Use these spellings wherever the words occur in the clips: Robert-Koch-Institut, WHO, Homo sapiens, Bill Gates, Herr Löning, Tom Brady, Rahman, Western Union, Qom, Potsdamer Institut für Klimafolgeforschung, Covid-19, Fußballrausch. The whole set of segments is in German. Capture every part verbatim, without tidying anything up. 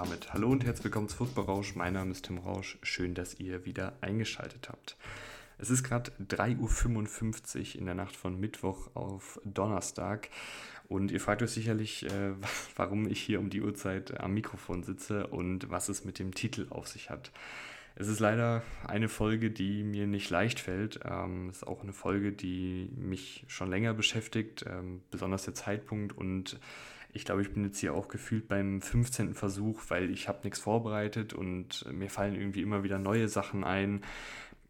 damit hallo und herzlich willkommen zu Fußballrausch. Mein Name ist Tim Rausch. Schön, dass ihr wieder eingeschaltet habt. Es ist gerade drei Uhr fünfundfünfzig in der Nacht von Mittwoch auf Donnerstag. Und ihr fragt euch sicherlich, äh, warum ich hier um die Uhrzeit am Mikrofon sitze und was es mit dem Titel auf sich hat. Es ist leider eine Folge, die mir nicht leicht fällt. Ähm, es ist auch eine Folge, die mich schon länger beschäftigt, ähm, besonders der Zeitpunkt. Und ich glaube, ich bin jetzt hier auch gefühlt beim fünfzehnten Versuch, weil ich habe nichts vorbereitet und mir fallen irgendwie immer wieder neue Sachen ein.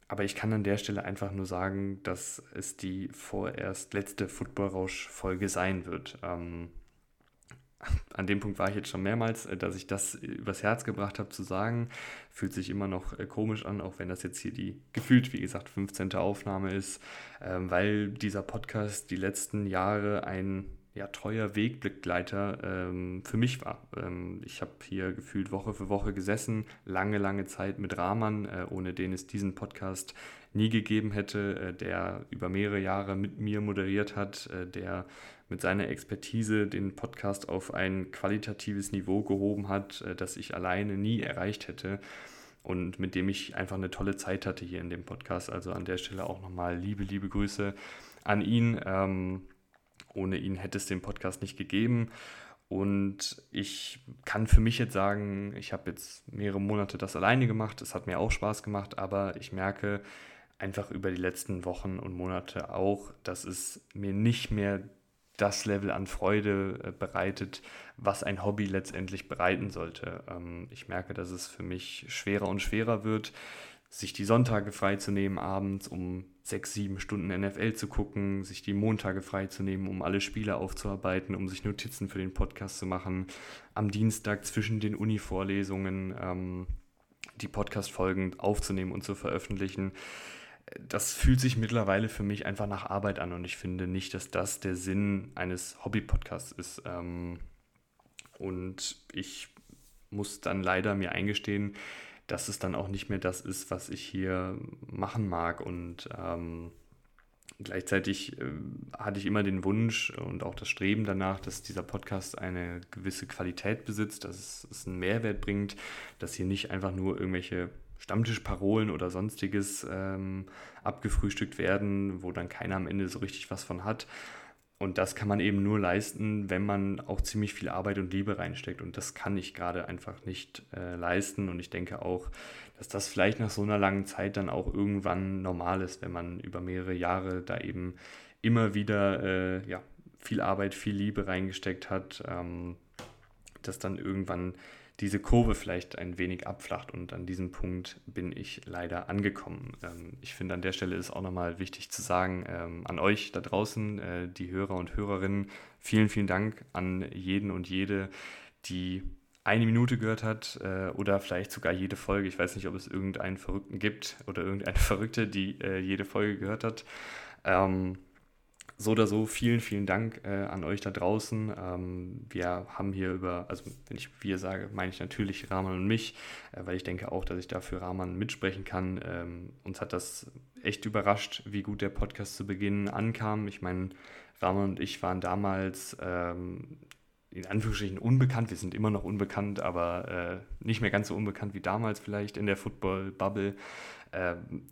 Aber ich kann an der Stelle einfach nur sagen, dass es die vorerst letzte Footballrausch-Folge sein wird. Ähm, an dem Punkt war ich jetzt schon mehrmals, dass ich das übers Herz gebracht habe zu sagen. Fühlt sich immer noch komisch an, auch wenn das jetzt hier die gefühlt, wie gesagt, fünfzehnte Aufnahme ist, ähm, weil dieser Podcast die letzten Jahre ein ja, treuer Wegbegleiter ähm, für mich war. Ähm, ich habe hier gefühlt Woche für Woche gesessen, lange, lange Zeit mit Rahman, äh, ohne den es diesen Podcast nie gegeben hätte, äh, der über mehrere Jahre mit mir moderiert hat, äh, der mit seiner Expertise den Podcast auf ein qualitatives Niveau gehoben hat, äh, das ich alleine nie erreicht hätte und mit dem ich einfach eine tolle Zeit hatte hier in dem Podcast. Also an der Stelle auch nochmal liebe, liebe Grüße an ihn. Ähm, Ohne ihn hätte es den Podcast nicht gegeben und ich kann für mich jetzt sagen, ich habe jetzt mehrere Monate das alleine gemacht, es hat mir auch Spaß gemacht, aber ich merke einfach über die letzten Wochen und Monate auch, dass es mir nicht mehr das Level an Freude bereitet, was ein Hobby letztendlich bereiten sollte. Ich merke, dass es für mich schwerer und schwerer wird, sich die Sonntage freizunehmen abends, um sechs, sieben Stunden N F L zu gucken, sich die Montage freizunehmen, um alle Spiele aufzuarbeiten, um sich Notizen für den Podcast zu machen, am Dienstag zwischen den Uni-Vorlesungen ähm, die Podcast-Folgen aufzunehmen und zu veröffentlichen. Das fühlt sich mittlerweile für mich einfach nach Arbeit an und ich finde nicht, dass das der Sinn eines Hobby-Podcasts ist. Ähm, und ich muss dann leider mir eingestehen, dass es dann auch nicht mehr das ist, was ich hier machen mag. Und ähm, gleichzeitig äh, hatte ich immer den Wunsch und auch das Streben danach, dass dieser Podcast eine gewisse Qualität besitzt, dass es, es einen Mehrwert bringt, dass hier nicht einfach nur irgendwelche Stammtischparolen oder sonstiges ähm, abgefrühstückt werden, wo dann keiner am Ende so richtig was von hat. Und das kann man eben nur leisten, wenn man auch ziemlich viel Arbeit und Liebe reinsteckt. Und das kann ich gerade einfach nicht äh, leisten. Und ich denke auch, dass das vielleicht nach so einer langen Zeit dann auch irgendwann normal ist, wenn man über mehrere Jahre da eben immer wieder äh, ja, viel Arbeit, viel Liebe reingesteckt hat, ähm, dass dann irgendwann diese Kurve vielleicht ein wenig abflacht. Und an diesem Punkt bin ich leider angekommen. Ähm, ich finde, an der Stelle ist auch nochmal wichtig zu sagen, ähm, an euch da draußen, äh, die Hörer und Hörerinnen, vielen, vielen Dank an jeden und jede, die eine Minute gehört hat äh, oder vielleicht sogar jede Folge. Ich weiß nicht, ob es irgendeinen Verrückten gibt oder irgendeine Verrückte, die äh, jede Folge gehört hat. Ähm, So oder so, vielen, vielen Dank äh, an euch da draußen. Ähm, wir haben hier über, also wenn ich wir sage, meine ich natürlich Rahman und mich, äh, weil ich denke auch, dass ich dafür Rahman mitsprechen kann. Ähm, uns hat das echt überrascht, wie gut der Podcast zu Beginn ankam. Ich meine, Rahman und ich waren damals ähm, in Anführungsstrichen unbekannt. Wir sind immer noch unbekannt, aber äh, nicht mehr ganz so unbekannt wie damals vielleicht in der Football-Bubble. Ähm,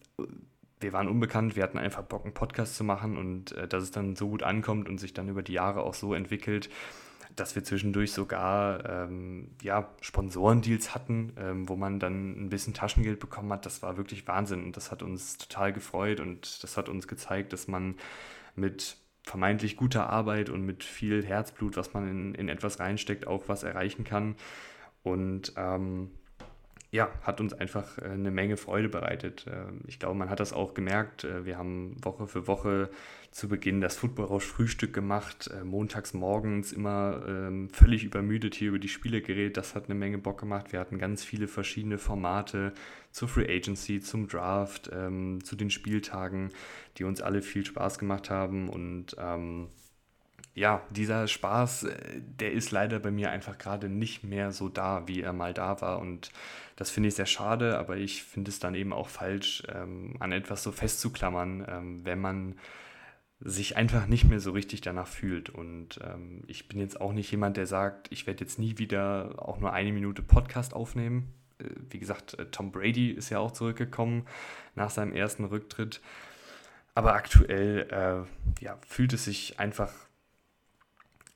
Wir waren unbekannt, wir hatten einfach Bock, einen Podcast zu machen und äh, dass es dann so gut ankommt und sich dann über die Jahre auch so entwickelt, dass wir zwischendurch sogar ähm, ja, Sponsorendeals hatten, ähm, wo man dann ein bisschen Taschengeld bekommen hat. Das war wirklich Wahnsinn und das hat uns total gefreut und das hat uns gezeigt, dass man mit vermeintlich guter Arbeit und mit viel Herzblut, was man in, in etwas reinsteckt, auch was erreichen kann. Und ähm, Ja, hat uns einfach eine Menge Freude bereitet. Ich glaube, man hat das auch gemerkt. Wir haben Woche für Woche zu Beginn das Footballrausch-Frühstück gemacht, montags morgens immer völlig übermüdet hier über die Spiele geredet. Das hat eine Menge Bock gemacht. Wir hatten ganz viele verschiedene Formate zur Free Agency, zum Draft, zu den Spieltagen, die uns alle viel Spaß gemacht haben. Und ähm, ja, dieser Spaß, der ist leider bei mir einfach gerade nicht mehr so da, wie er mal da war. Und das finde ich sehr schade, aber ich finde es dann eben auch falsch, ähm, an etwas so festzuklammern, ähm, wenn man sich einfach nicht mehr so richtig danach fühlt. Und ähm, ich bin jetzt auch nicht jemand, der sagt, ich werde jetzt nie wieder auch nur eine Minute Podcast aufnehmen. Äh, wie gesagt, äh, Tom Brady ist ja auch zurückgekommen nach seinem ersten Rücktritt. Aber aktuell äh, ja, fühlt es sich einfach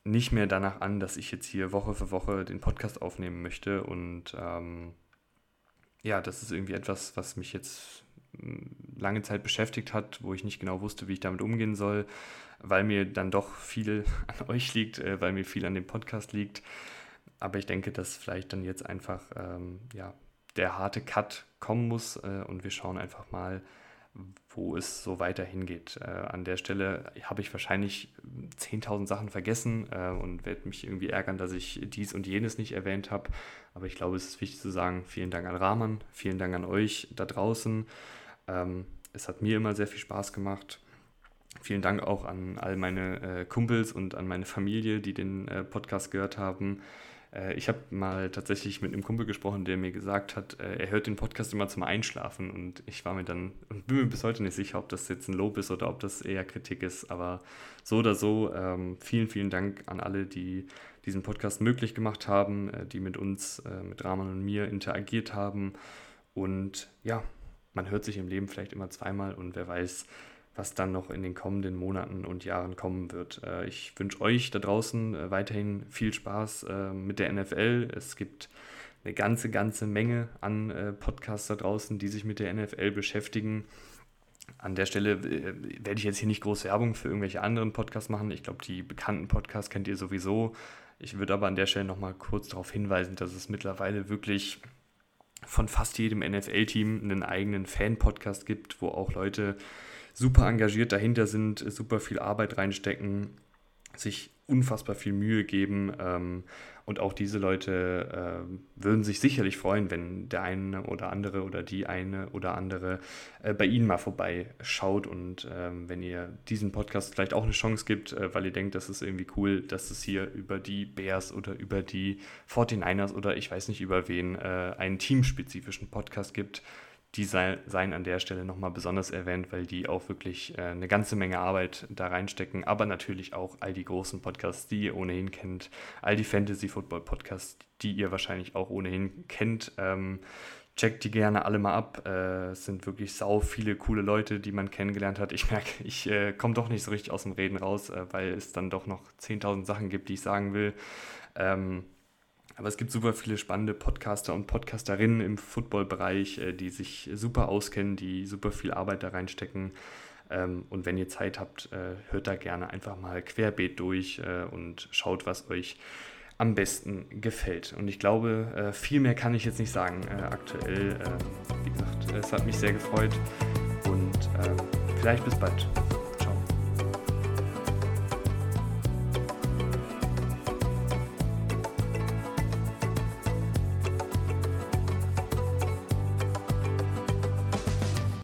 nicht mehr danach an, dass ich jetzt hier Woche für Woche den Podcast aufnehmen möchte. Und ähm, ja, das ist irgendwie etwas, was mich jetzt lange Zeit beschäftigt hat, wo ich nicht genau wusste, wie ich damit umgehen soll, weil mir dann doch viel an euch liegt, äh, weil mir viel an dem Podcast liegt. Aber ich denke, dass vielleicht dann jetzt einfach ähm, ja, der harte Cut kommen muss äh, und wir schauen einfach mal, wo es so weiter hingeht. Äh, an der Stelle habe ich wahrscheinlich zehntausend Sachen vergessen äh, und werde mich irgendwie ärgern, dass ich dies und jenes nicht erwähnt habe. Aber ich glaube, es ist wichtig zu sagen, vielen Dank an Rahman, vielen Dank an euch da draußen. Ähm, es hat mir immer sehr viel Spaß gemacht. Vielen Dank auch an all meine äh, Kumpels und an meine Familie, die den äh, Podcast gehört haben. Äh, ich habe mal tatsächlich mit einem Kumpel gesprochen, der mir gesagt hat, äh, er hört den Podcast immer zum Einschlafen, und ich war mir dann und bin mir bis heute nicht sicher, ob das jetzt ein Lob ist oder ob das eher Kritik ist, aber so oder so, ähm, vielen, vielen Dank an alle, die diesen Podcast möglich gemacht haben, äh, die mit uns, äh, mit Rahman und mir interagiert haben, und ja, man hört sich im Leben vielleicht immer zweimal und wer weiß, was dann noch in den kommenden Monaten und Jahren kommen wird. Ich wünsche euch da draußen weiterhin viel Spaß mit der N F L. Es gibt eine ganze, ganze Menge an Podcasts da draußen, die sich mit der N F L beschäftigen. An der Stelle werde ich jetzt hier nicht groß Werbung für irgendwelche anderen Podcasts machen. Ich glaube, die bekannten Podcasts kennt ihr sowieso. Ich würde aber an der Stelle nochmal kurz darauf hinweisen, dass es mittlerweile wirklich von fast jedem N F L-Team einen eigenen Fan-Podcast gibt, wo auch Leute super engagiert dahinter sind, super viel Arbeit reinstecken, sich unfassbar viel Mühe geben, ähm, und auch diese Leute äh, würden sich sicherlich freuen, wenn der eine oder andere oder die eine oder andere äh, bei ihnen mal vorbeischaut und ähm, wenn ihr diesen Podcast vielleicht auch eine Chance gibt, äh, weil ihr denkt, das ist irgendwie cool, dass es hier über die Bears oder über die forty-niners oder ich weiß nicht über wen äh, einen teamspezifischen Podcast gibt. Die seien an der Stelle nochmal besonders erwähnt, weil die auch wirklich äh, eine ganze Menge Arbeit da reinstecken, aber natürlich auch all die großen Podcasts, die ihr ohnehin kennt, all die Fantasy-Football-Podcasts, die ihr wahrscheinlich auch ohnehin kennt. Ähm, checkt die gerne alle mal ab. Äh, es sind wirklich sau viele coole Leute, die man kennengelernt hat. Ich merke, ich äh, komme doch nicht so richtig aus dem Reden raus, äh, weil es dann doch noch zehntausend Sachen gibt, die ich sagen will. Ähm, Aber es gibt super viele spannende Podcaster und Podcasterinnen im Football-Bereich, die sich super auskennen, die super viel Arbeit da reinstecken. Und wenn ihr Zeit habt, hört da gerne einfach mal querbeet durch und schaut, was euch am besten gefällt. Und ich glaube, viel mehr kann ich jetzt nicht sagen aktuell. Wie gesagt, es hat mich sehr gefreut und vielleicht bis bald.